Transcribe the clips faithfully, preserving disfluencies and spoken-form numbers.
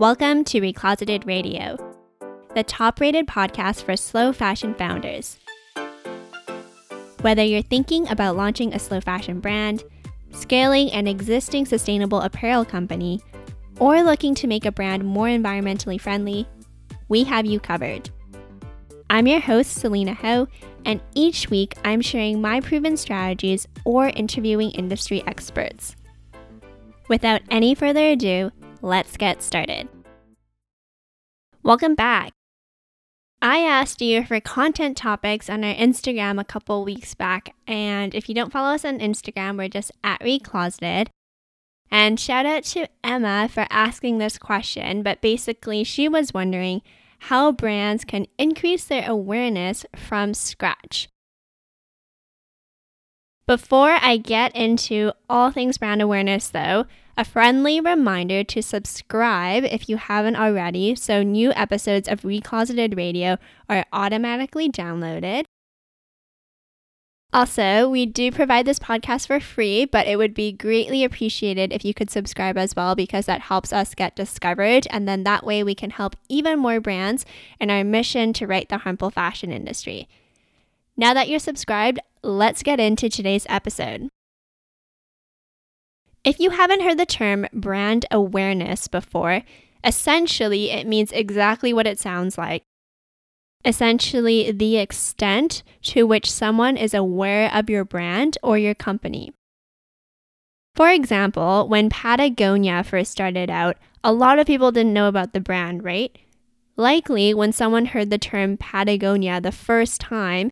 Welcome to Recloseted Radio, the top-rated podcast for slow fashion founders. Whether you're thinking about launching a slow fashion brand, scaling an existing sustainable apparel company, or looking to make a brand more environmentally friendly, we have you covered. I'm your host, Selena Ho, and each week I'm sharing my proven strategies or interviewing industry experts. Without any further ado, let's get started. Welcome back. I asked you for content topics on our Instagram a couple weeks back, and if you don't follow us on Instagram, we're just at Recloseted. And shout out to Emma for asking this question, but basically she was wondering how brands can increase their awareness from scratch. Before I get into all things brand awareness though, a friendly reminder to subscribe if you haven't already so new episodes of Recloseted Radio are automatically downloaded. Also, we do provide this podcast for free, but it would be greatly appreciated if you could subscribe as well because that helps us get discovered, and then that way we can help even more brands in our mission to right the harmful fashion industry. Now that you're subscribed, let's get into today's episode. If you haven't heard the term brand awareness before, essentially it means exactly what it sounds like. Essentially, the extent to which someone is aware of your brand or your company. For example, when Patagonia first started out, a lot of people didn't know about the brand, right? Likely, when someone heard the term Patagonia the first time,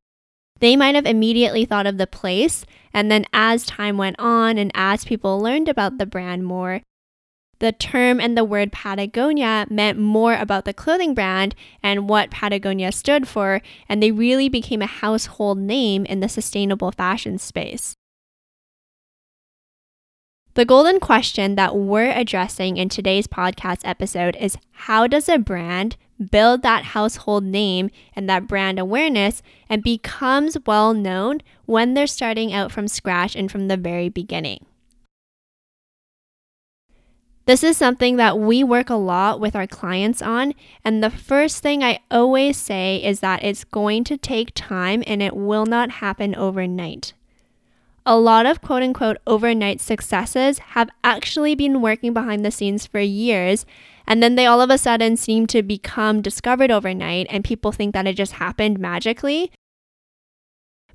they might have immediately thought of the place, and then as time went on and as people learned about the brand more, the term and the word Patagonia meant more about the clothing brand and what Patagonia stood for, and they really became a household name in the sustainable fashion space. The golden question that we're addressing in today's podcast episode is how does a brand build that household name and that brand awareness and becomes well known when they're starting out from scratch and from the very beginning. This is something that we work a lot with our clients on, and the first thing I always say is that it's going to take time and it will not happen overnight. A lot of quote-unquote overnight successes have actually been working behind the scenes for years, and then they all of a sudden seem to become discovered overnight, and people think that it just happened magically.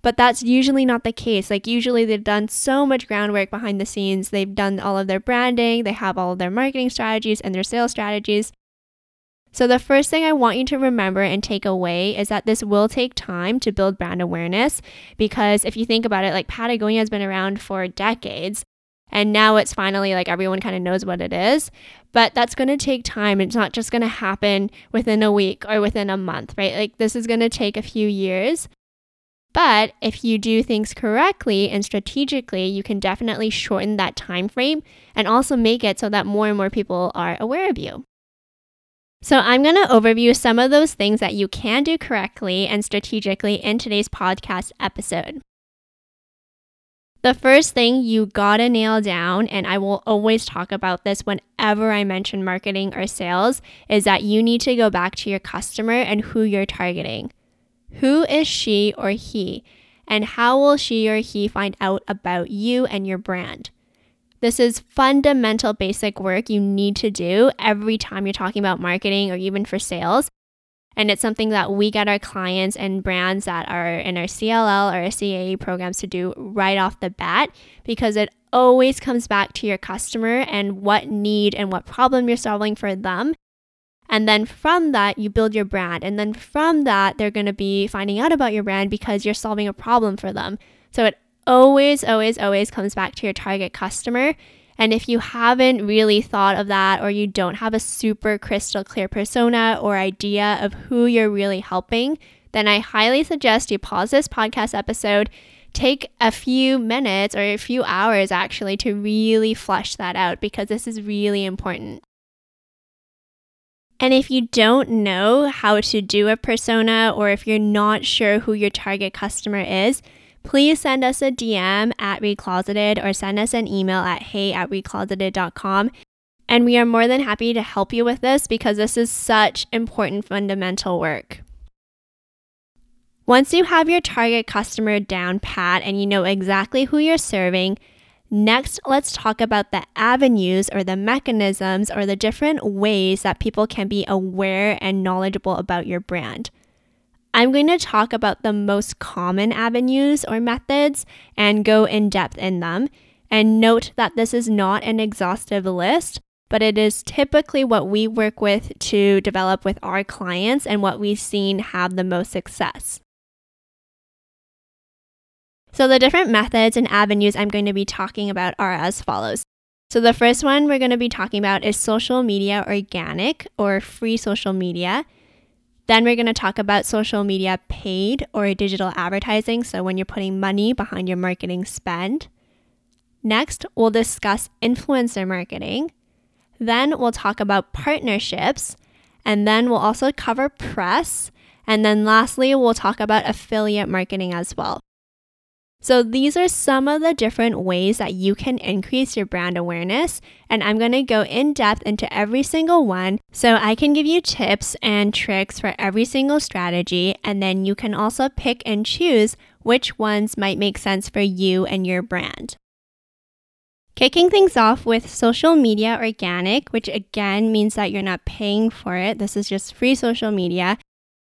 But that's usually not the case. Like, usually they've done so much groundwork behind the scenes. They've done all of their branding, they have all of their marketing strategies and their sales strategies. So the first thing I want you to remember and take away is that this will take time to build brand awareness, because if you think about it, like Patagonia has been around for decades and now it's finally like everyone kind of knows what it is, but that's going to take time. It's not just going to happen within a week or within a month, right? Like this is going to take a few years, but if you do things correctly and strategically, you can definitely shorten that time frame and also make it so that more and more people are aware of you. So I'm going to overview some of those things that you can do correctly and strategically in today's podcast episode. The first thing you gotta nail down, and I will always talk about this whenever I mention marketing or sales, is that you need to go back to your customer and who you're targeting. Who is she or he, and how will she or he find out about you and your brand? This is fundamental basic work you need to do every time you're talking about marketing or even for sales. And it's something that we get our clients and brands that are in our C L L or our C A E programs to do right off the bat, because it always comes back to your customer and what need and what problem you're solving for them. And then from that, you build your brand. And then from that, they're going to be finding out about your brand because you're solving a problem for them. So it always, always, always comes back to your target customer. And if you haven't really thought of that, or you don't have a super crystal clear persona or idea of who you're really helping, then I highly suggest you pause this podcast episode, take a few minutes or a few hours actually to really flesh that out, because this is really important. And if you don't know how to do a persona, or if you're not sure who your target customer is, please send us a D M at Recloseted or send us an email at hey at recloseted dot com And we are more than happy to help you with this because this is such important fundamental work. Once you have your target customer down pat and you know exactly who you're serving, next, let's talk about the avenues or the mechanisms or the different ways that people can be aware and knowledgeable about your brand. I'm going to talk about the most common avenues or methods and go in depth in them. And note that this is not an exhaustive list, but it is typically what we work with to develop with our clients and what we've seen have the most success. So the different methods and avenues I'm going to be talking about are as follows. So the first one we're going to be talking about is social media organic or free social media. Then we're going to talk about social media paid or digital advertising, so when you're putting money behind your marketing spend. Next, we'll discuss influencer marketing. Then we'll talk about partnerships. And then we'll also cover press. And then lastly, we'll talk about affiliate marketing as well. So these are some of the different ways that you can increase your brand awareness. And I'm going to go in depth into every single one so I can give you tips and tricks for every single strategy. And then you can also pick and choose which ones might make sense for you and your brand. Kicking things off with social media organic, which again means that you're not paying for it. This is just free social media.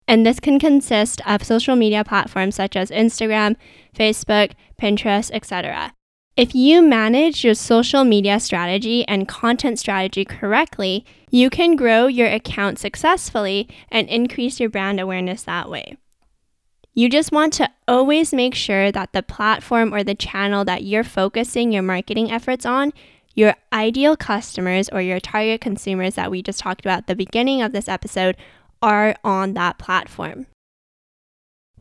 And this can consist of social media platforms such as Instagram, Facebook, Pinterest, et cetera. If you manage your social media strategy and content strategy correctly, you can grow your account successfully and increase your brand awareness that way. You just want to always make sure that the platform or the channel that you're focusing your marketing efforts on, your ideal customers or your target consumers that we just talked about at the beginning of this episode are on that platform.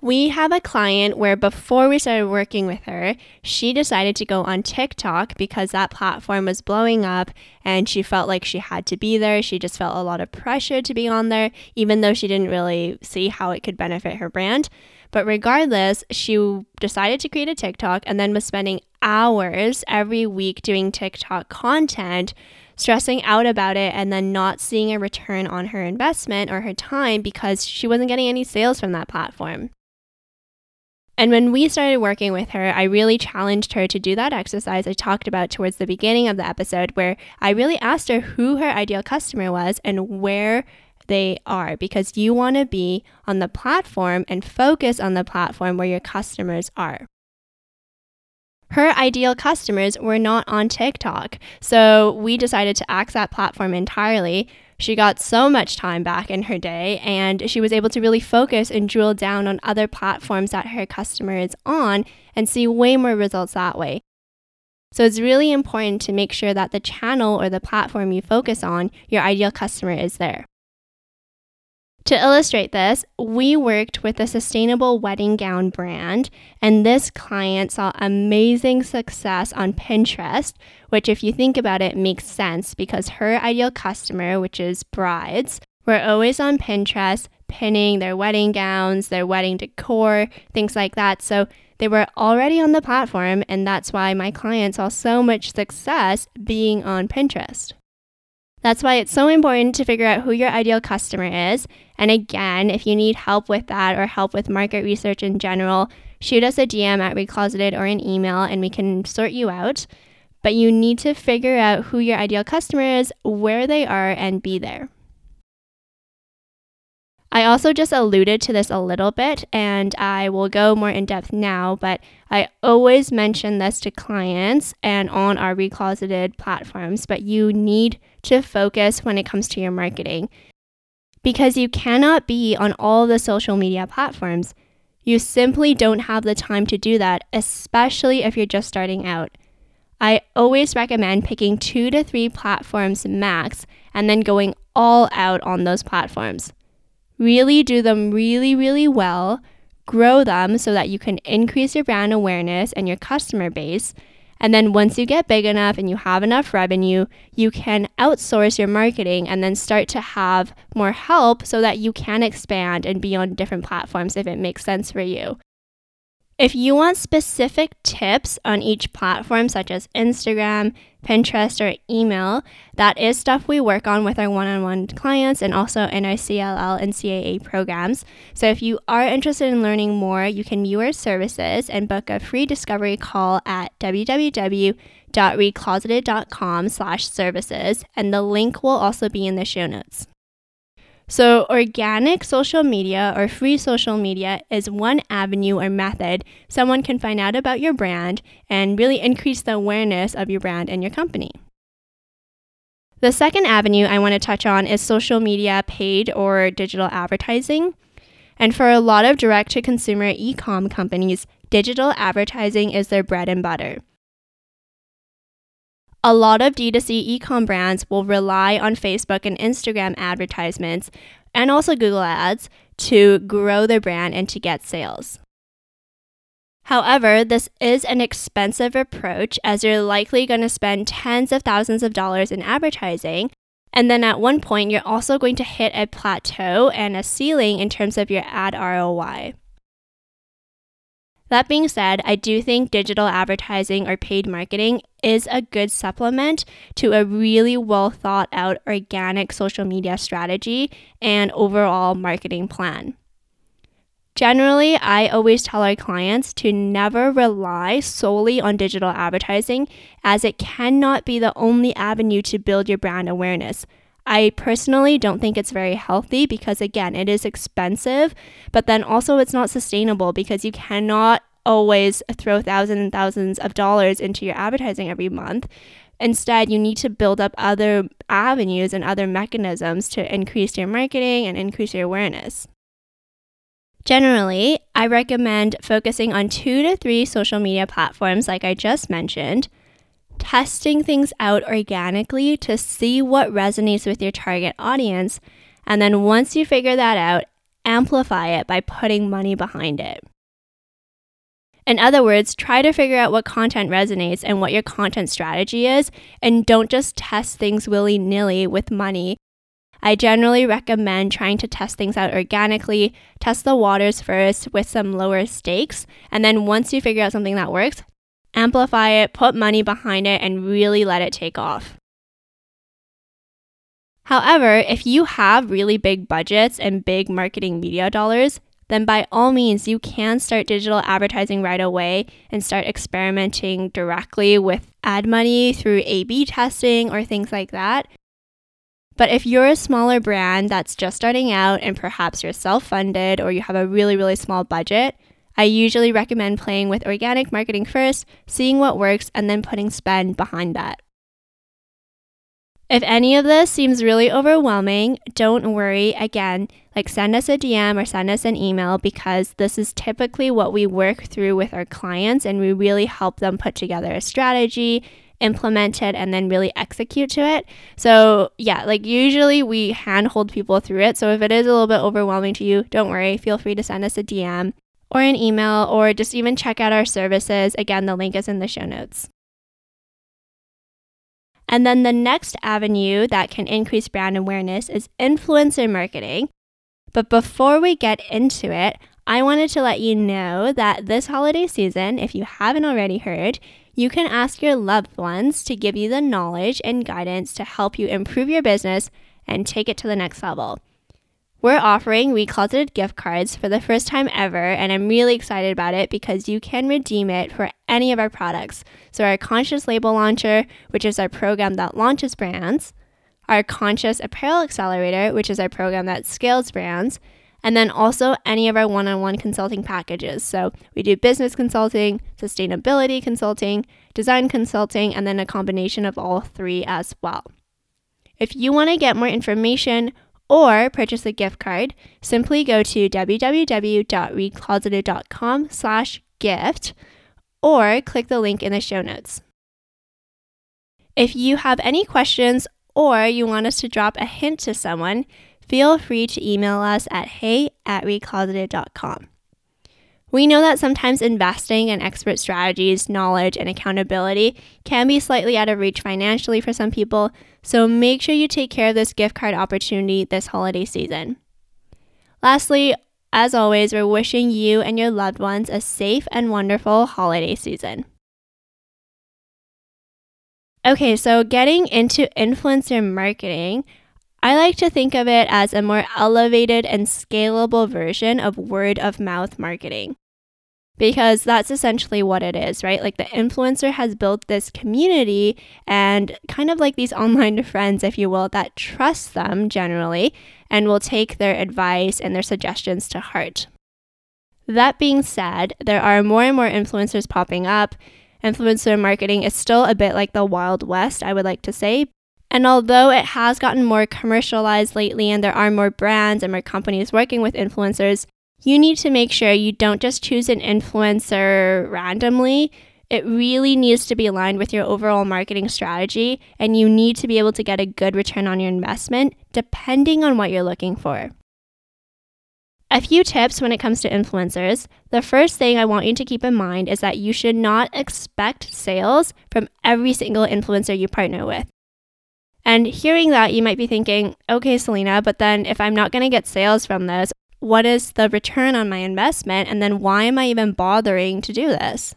We have a client where before we started working with her, she decided to go on TikTok because that platform was blowing up and she felt like she had to be there. She just felt a lot of pressure to be on there, even though she didn't really see how it could benefit her brand. But regardless, she decided to create a TikTok and then was spending hours every week doing TikTok content, stressing out about it and then not seeing a return on her investment or her time because she wasn't getting any sales from that platform. And when we started working with her, I really challenged her to do that exercise I talked about towards the beginning of the episode where I really asked her who her ideal customer was and where they are, because you want to be on the platform and focus on the platform where your customers are. Her ideal customers were not on TikTok, so we decided to axe that platform entirely. She got so much time back in her day, and she was able to really focus and drill down on other platforms that her customer is on and see way more results that way. So it's really important to make sure that the channel or the platform you focus on, your ideal customer is there. To illustrate this, we worked with a sustainable wedding gown brand, and this client saw amazing success on Pinterest, which if you think about it makes sense because her ideal customer, which is brides, were always on Pinterest, pinning their wedding gowns, their wedding decor, things like that. So they were already on the platform, and that's why my client saw so much success being on Pinterest. That's why it's so important to figure out who your ideal customer is. And again, if you need help with that or help with market research in general, shoot us a D M at Recloseted or an email and we can sort you out. But you need to figure out who your ideal customer is, where they are, and be there. I also just alluded to this a little bit, and I will go more in depth now, but I always mention this to clients and on our Recloseted platforms, but you need to focus when it comes to your marketing because you cannot be on all the social media platforms. You simply don't have the time to do that, especially if you're just starting out. I always recommend picking two to three platforms max and then going all out on those platforms. Really do them really, really well, grow them so that you can increase your brand awareness and your customer base. And then once you get big enough and you have enough revenue, you can outsource your marketing and then start to have more help so that you can expand and be on different platforms if it makes sense for you. If you want specific tips on each platform, such as Instagram, Pinterest, or email, that is stuff we work on with our one-on-one clients and also in our C L L and C A E programs. So if you are interested in learning more, you can view our services and book a free discovery call at w w w dot recloseted dot com slash services, and the link will also be in the show notes. So organic social media or free social media is one avenue or method someone can find out about your brand and really increase the awareness of your brand and your company. The second avenue I want to touch on is social media paid or digital advertising. And for a lot of direct-to-consumer e-com companies, digital advertising is their bread and butter. A lot of D two C e-com brands will rely on Facebook and Instagram advertisements and also Google ads to grow their brand and to get sales. However, this is an expensive approach, as you're likely going to spend tens of thousands of dollars in advertising, and then at one point you're also going to hit a plateau and a ceiling in terms of your ad R O I. That being said, I do think digital advertising or paid marketing is a good supplement to a really well thought out organic social media strategy and overall marketing plan. Generally, I always tell our clients to never rely solely on digital advertising, as it cannot be the only avenue to build your brand awareness. I personally don't think it's very healthy because, again, it is expensive, but then also it's not sustainable because you cannot always throw thousands and thousands of dollars into your advertising every month. Instead, you need to build up other avenues and other mechanisms to increase your marketing and increase your awareness. Generally, I recommend focusing on two to three social media platforms like I just mentioned, testing things out organically to see what resonates with your target audience, and then once you figure that out, amplify it by putting money behind it. In other words, try to figure out what content resonates and what your content strategy is, and don't just test things willy-nilly with money. I generally recommend trying to test things out organically, test the waters first with some lower stakes, and then once you figure out something that works, amplify it, put money behind it, and really let it take off. However, if you have really big budgets and big marketing media dollars, then by all means, you can start digital advertising right away and start experimenting directly with ad money through A B testing or things like that. But if you're a smaller brand that's just starting out and perhaps you're self-funded or you have a really, really small budget, I usually recommend playing with organic marketing first, seeing what works, and then putting spend behind that. If any of this seems really overwhelming, don't worry. Again, like send us a D M or send us an email, because this is typically what we work through with our clients, and we really help them put together a strategy, implement it, and then really execute to it. So yeah, like usually we handhold people through it. So if it is a little bit overwhelming to you, don't worry. Feel free to send us a D M or an email, or just even check out our services. Again, the link is in the show notes. And then the next avenue that can increase brand awareness is influencer marketing. But before we get into it, I wanted to let you know that this holiday season, if you haven't already heard, you can ask your loved ones to give you the knowledge and guidance to help you improve your business and take it to the next level. We're offering Recloseted gift cards for the first time ever, and I'm really excited about it because you can redeem it for any of our products. So our Conscious Label Launcher, which is our program that launches brands, our Conscious Apparel Accelerator, which is our program that scales brands, and then also any of our one-on-one consulting packages. So we do business consulting, sustainability consulting, design consulting, and then a combination of all three as well. If you want to get more information or purchase a gift card, simply go to w w w dot recloseted dot com slash gift or click the link in the show notes. If you have any questions or you want us to drop a hint to someone, feel free to email us at hey at recloseted dot com. We know that sometimes investing in expert strategies, knowledge, and accountability can be slightly out of reach financially for some people, so make sure you take care of this gift card opportunity this holiday season. Lastly, As always, we're wishing you and your loved ones a safe and wonderful holiday season. Okay, so getting into influencer marketing, I like to think of it as a more elevated and scalable version of word-of-mouth marketing, because that's essentially what it is, right? Like, the influencer has built this community and kind of like these online friends, if you will, that trust them generally and will take their advice and their suggestions to heart. That being said, there are more and more influencers popping up. Influencer marketing is still a bit like the Wild West, I would like to say. And although it has gotten more commercialized lately and there are more brands and more companies working with influencers, you need to make sure you don't just choose an influencer randomly. It really needs to be aligned with your overall marketing strategy, and you need to be able to get a good return on your investment depending on what you're looking for. A few tips when it comes to influencers. The first thing I want you to keep in mind is that you should not expect sales from every single influencer you partner with. And hearing that, you might be thinking, okay, Selena, but then if I'm not going to get sales from this, what is the return on my investment? And then why am I even bothering to do this?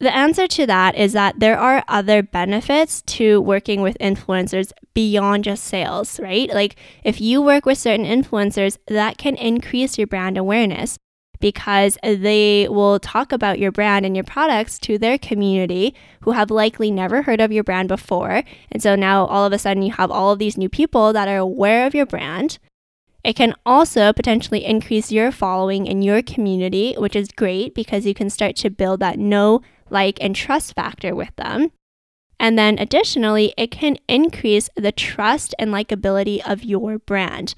The answer to that is that there are other benefits to working with influencers beyond just sales, right? Like, if you work with certain influencers, that can increase your brand awareness because they will talk about your brand and your products to their community who have likely never heard of your brand before. And so now all of a sudden you have all of these new people that are aware of your brand. It can also potentially increase your following in your community, which is great because you can start to build that know, like, and trust factor with them. And then additionally, it can increase the trust and likability of your brand.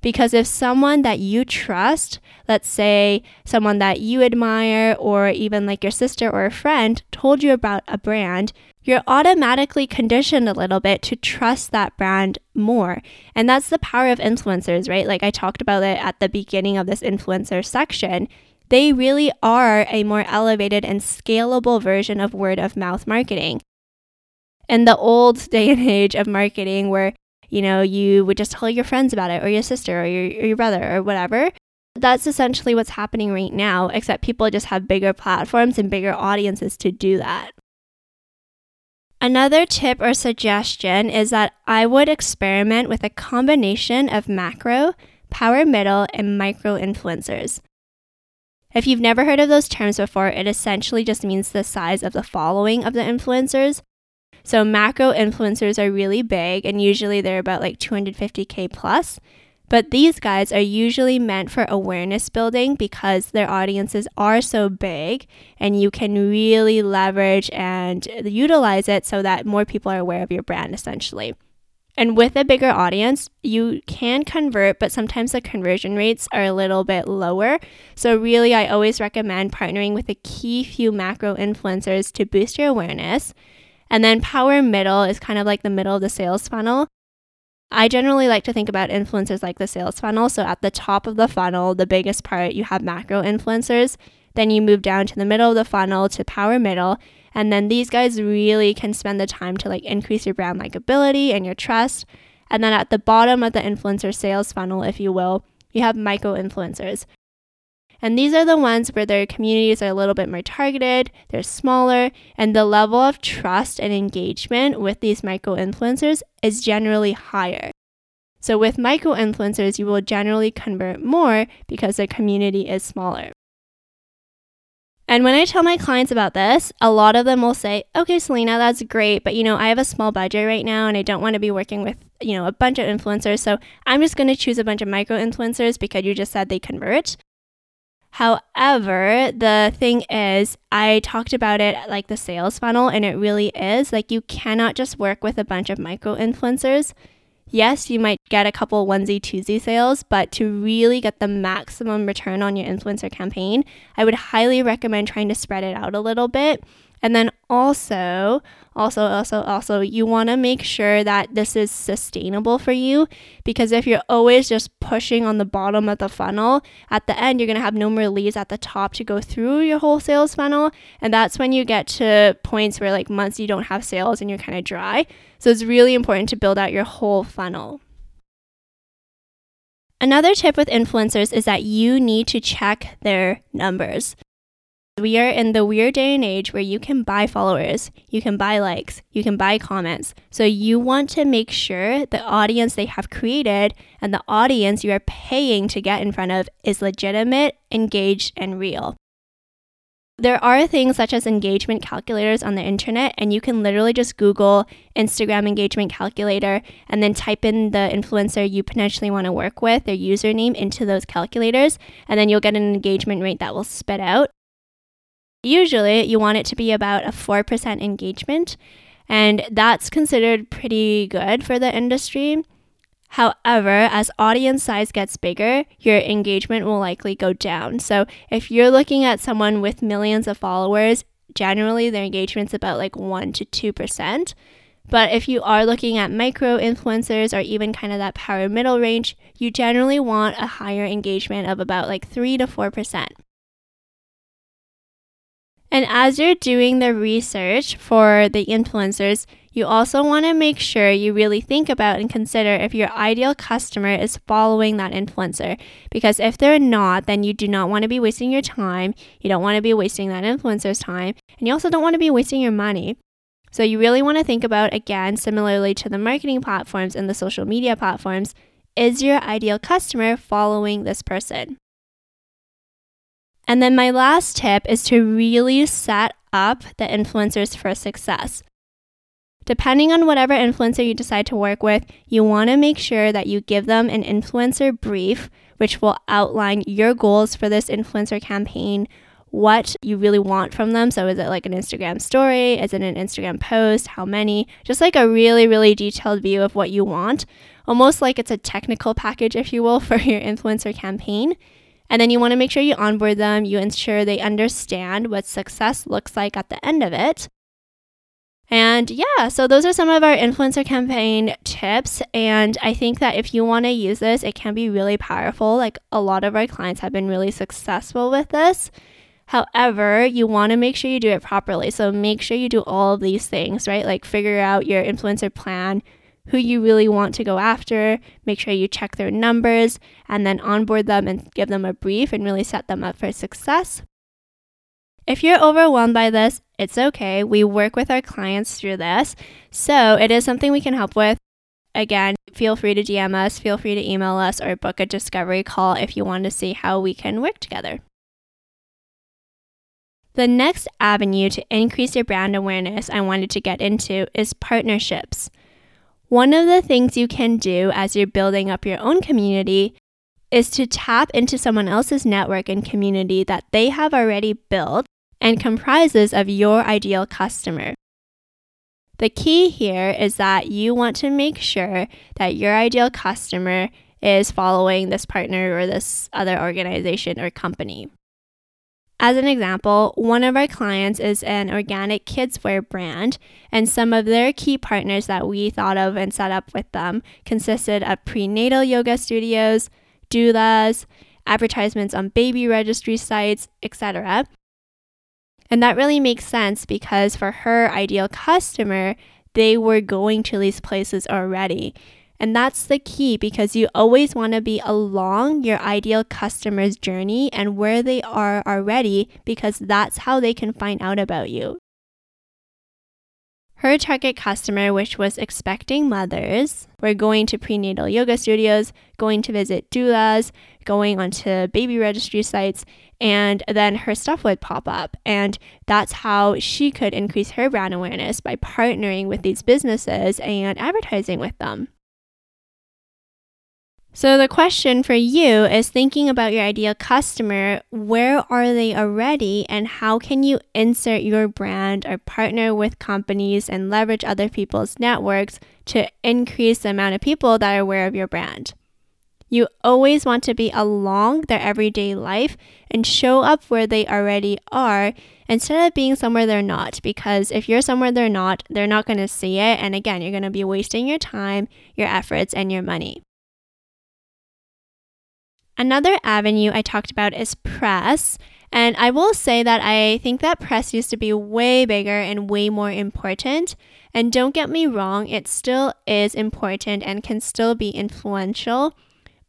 Because if someone that you trust, let's say someone that you admire or even like your sister or a friend, told you about a brand, you're automatically conditioned a little bit to trust that brand more. And that's the power of influencers, right? Like I talked about it at the beginning of this influencer section. They really are a more elevated and scalable version of word-of-mouth marketing. In the old day and age of marketing where, you know, you would just tell your friends about it or your sister or your, or your brother or whatever, that's essentially what's happening right now, except people just have bigger platforms and bigger audiences to do that. Another tip or suggestion is that I would experiment with a combination of macro, power middle, and micro influencers. If you've never heard of those terms before, it essentially just means the size of the following of the influencers. So macro influencers are really big, and usually they're about like two hundred fifty thousand plus. But these guys are usually meant for awareness building because their audiences are so big and you can really leverage and utilize it so that more people are aware of your brand essentially. And with a bigger audience, you can convert, but sometimes the conversion rates are a little bit lower. So really, I always recommend partnering with a key few macro influencers to boost your awareness. And then power middle is kind of like the middle of the sales funnel. I generally like to think about influencers like the sales funnel. So at the top of the funnel, the biggest part, you have macro influencers. Then you move down to the middle of the funnel to power middle. And then these guys really can spend the time to like increase your brand likability and your trust. And then at the bottom of the influencer sales funnel, if you will, you have micro influencers. And these are the ones where their communities are a little bit more targeted, they're smaller, and the level of trust and engagement with these micro-influencers is generally higher. So with micro-influencers, you will generally convert more because their community is smaller. And when I tell my clients about this, a lot of them will say, okay, Selena, that's great, but you know, I have a small budget right now and I don't want to be working with, you know, a bunch of influencers, so I'm just going to choose a bunch of micro-influencers because you just said they convert. However, the thing is, I talked about it like the sales funnel, and it really is like you cannot just work with a bunch of micro influencers. Yes, you might get a couple onesie twosie sales, but to really get the maximum return on your influencer campaign, I would highly recommend trying to spread it out a little bit. And then also, also, also, also, you want to make sure that this is sustainable for you, because if you're always just pushing on the bottom of the funnel, at the end, you're going to have no more leads at the top to go through your whole sales funnel. And that's when you get to points where like months you don't have sales and you're kind of dry. So it's really important to build out your whole funnel. Another tip with influencers is that you need to check their numbers. We are in the weird day and age where you can buy followers, you can buy likes, you can buy comments. So you want to make sure the audience they have created and the audience you are paying to get in front of is legitimate, engaged, and real. There are things such as engagement calculators on the internet, and you can literally just Google Instagram engagement calculator and then type in the influencer you potentially want to work with, their username, into those calculators, and then you'll get an engagement rate that will spit out. Usually, you want it to be about a four percent engagement, and that's considered pretty good for the industry. However, as audience size gets bigger, your engagement will likely go down. So if you're looking at someone with millions of followers, generally their engagement's about like one to two percent. But if you are looking at micro influencers or even kind of that power middle range, you generally want a higher engagement of about like three to four percent. And as you're doing the research for the influencers, you also want to make sure you really think about and consider if your ideal customer is following that influencer. Because if they're not, then you do not want to be wasting your time. You don't want to be wasting that influencer's time. And you also don't want to be wasting your money. So you really want to think about, again, similarly to the marketing platforms and the social media platforms, is your ideal customer following this person? And then my last tip is to really set up the influencers for success. Depending on whatever influencer you decide to work with, you want to make sure that you give them an influencer brief, which will outline your goals for this influencer campaign, what you really want from them. So is it like an Instagram story? Is it an Instagram post? How many? Just like a really, really detailed view of what you want. Almost like it's a technical package, if you will, for your influencer campaign. And then you want to make sure you onboard them, you ensure they understand what success looks like at the end of it. And yeah, so those are some of our influencer campaign tips. And I think that if you want to use this, it can be really powerful. Like a lot of our clients have been really successful with this. However, you want to make sure you do it properly. So make sure you do all of these things, right? Like figure out your influencer plan, who you really want to go after, make sure you check their numbers, and then onboard them and give them a brief and really set them up for success. If you're overwhelmed by this, it's okay. We work with our clients through this, so it is something we can help with. Again, feel free to D M us, feel free to email us, or book a discovery call if you want to see how we can work together. The next avenue to increase your brand awareness I wanted to get into is partnerships. One of the things you can do as you're building up your own community is to tap into someone else's network and community that they have already built and comprises of your ideal customer. The key here is that you want to make sure that your ideal customer is following this partner or this other organization or company. As an example, one of our clients is an organic kidswear brand, and some of their key partners that we thought of and set up with them consisted of prenatal yoga studios, doulas, advertisements on baby registry sites, et cetera. And that really makes sense because for her ideal customer, they were going to these places already. And that's the key because you always want to be along your ideal customer's journey and where they are already because that's how they can find out about you. Her target customer, which was expecting mothers, were going to prenatal yoga studios, going to visit doulas, going onto baby registry sites, and then her stuff would pop up. And that's how she could increase her brand awareness by partnering with these businesses and advertising with them. So the question for you is thinking about your ideal customer, where are they already and how can you insert your brand or partner with companies and leverage other people's networks to increase the amount of people that are aware of your brand? You always want to be along their everyday life and show up where they already are instead of being somewhere they're not, because if you're somewhere they're not, they're not going to see it. And again, you're going to be wasting your time, your efforts, and your money. Another avenue I talked about is press, and I will say that I think that press used to be way bigger and way more important, and don't get me wrong, it still is important and can still be influential,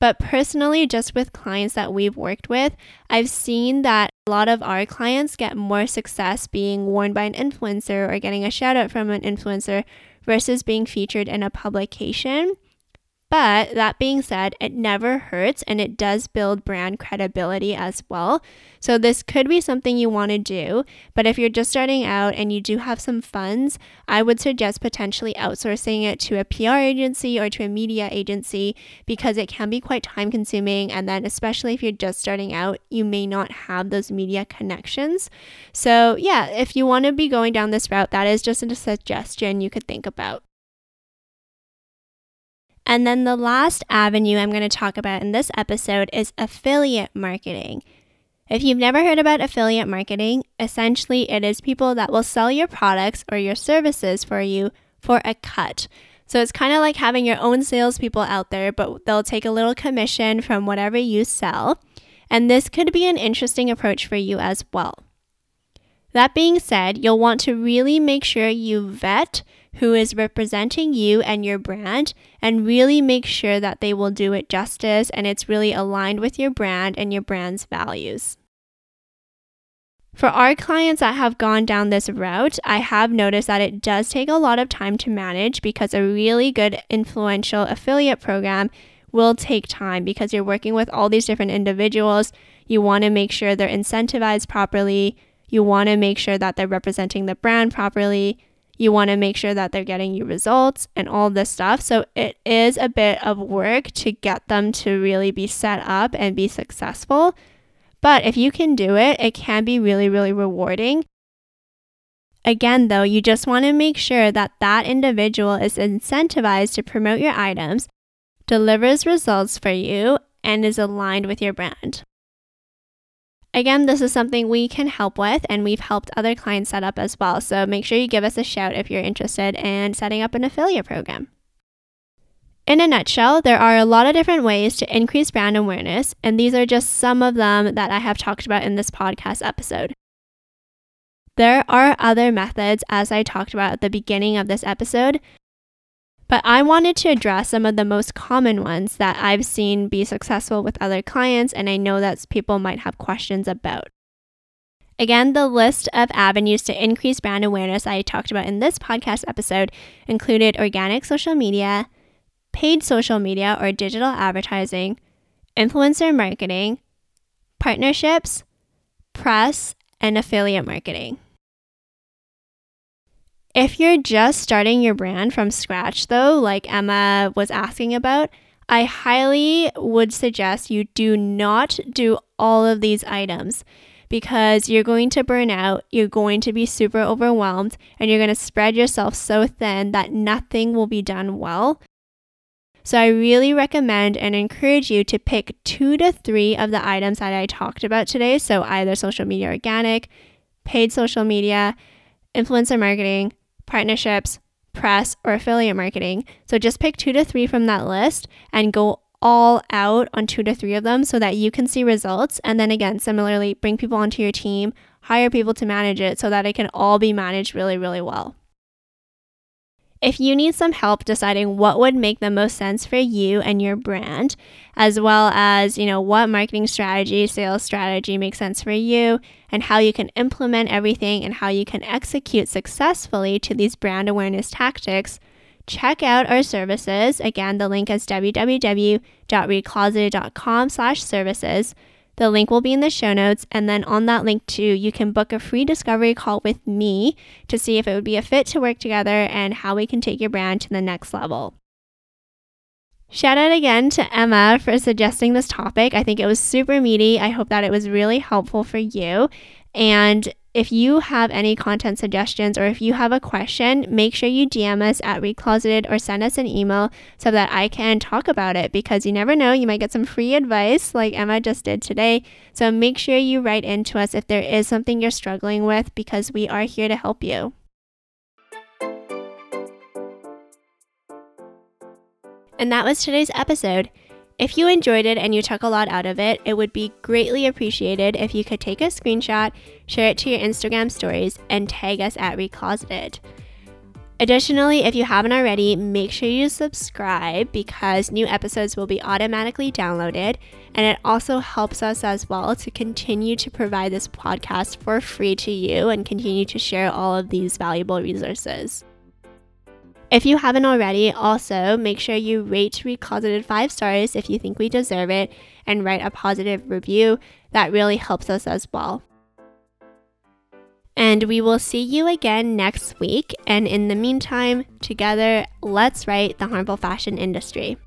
But personally, just with clients that we've worked with, I've seen that a lot of our clients get more success being worn by an influencer or getting a shout out from an influencer versus being featured in a publication. But that being said, it never hurts and it does build brand credibility as well. So this could be something you want to do, but if you're just starting out and you do have some funds, I would suggest potentially outsourcing it to a P R agency or to a media agency, because it can be quite time consuming. And then especially if you're just starting out, you may not have those media connections. So yeah, if you want to be going down this route, that is just a suggestion you could think about. And then the last avenue I'm going to talk about in this episode is affiliate marketing. If you've never heard about affiliate marketing, essentially it is people that will sell your products or your services for you for a cut. So it's kind of like having your own salespeople out there, but they'll take a little commission from whatever you sell. And this could be an interesting approach for you as well. That being said, you'll want to really make sure you vet who is representing you and your brand, and really make sure that they will do it justice and it's really aligned with your brand and your brand's values. For our clients that have gone down this route, I have noticed that it does take a lot of time to manage, because a really good influential affiliate program will take time, because you're working with all these different individuals. You want to make sure they're incentivized properly. You want to make sure that they're representing the brand properly. You want to make sure that they're getting you results and all this stuff. So it is a bit of work to get them to really be set up and be successful. But if you can do it, it can be really, really rewarding. Again, though, you just want to make sure that that individual is incentivized to promote your items, delivers results for you, and is aligned with your brand. Again, this is something we can help with, and we've helped other clients set up as well. So make sure you give us a shout if you're interested in setting up an affiliate program. In a nutshell, there are a lot of different ways to increase brand awareness, and these are just some of them that I have talked about in this podcast episode. There are other methods, as I talked about at the beginning of this episode, but I wanted to address some of the most common ones that I've seen be successful with other clients, and I know that people might have questions about. Again, the list of avenues to increase brand awareness I talked about in this podcast episode included organic social media, paid social media or digital advertising, influencer marketing, partnerships, press, and affiliate marketing. If you're just starting your brand from scratch, though, like Emma was asking about, I highly would suggest you do not do all of these items, because you're going to burn out, you're going to be super overwhelmed, and you're going to spread yourself so thin that nothing will be done well. So I really recommend and encourage you to pick two to three of the items that I talked about today. So either social media organic, paid social media, influencer marketing, partnerships, press, or affiliate marketing. So just pick two to three from that list and go all out on two to three of them so that you can see results. And then again, similarly, bring people onto your team, hire people to manage it so that it can all be managed really, really well. If you need some help deciding what would make the most sense for you and your brand, as well as, you know, what marketing strategy, sales strategy makes sense for you, and how you can implement everything and how you can execute successfully to these brand awareness tactics, check out our services. Again, the link is w w w dot recloseted dot com slash services. The link will be in the show notes, and then on that link too, you can book a free discovery call with me to see if it would be a fit to work together and how we can take your brand to the next level. Shout out again to Emma for suggesting this topic. I think it was super meaty. I hope that it was really helpful for you. And if you have any content suggestions or if you have a question, make sure you D M us at Recloseted or send us an email so that I can talk about it, because you never know, you might get some free advice like Emma just did today. So make sure you write in to us if there is something you're struggling with, because we are here to help you. And that was today's episode. If you enjoyed it and you took a lot out of it, it would be greatly appreciated if you could take a screenshot, share it to your Instagram stories, and tag us at Recloseted. Additionally, if you haven't already, make sure you subscribe because new episodes will be automatically downloaded, and it also helps us as well to continue to provide this podcast for free to you and continue to share all of these valuable resources. If you haven't already, also make sure you rate Recloseted five stars if you think we deserve it and write a positive review. That really helps us as well. And we will see you again next week. And in the meantime, together, let's right the harmful fashion industry.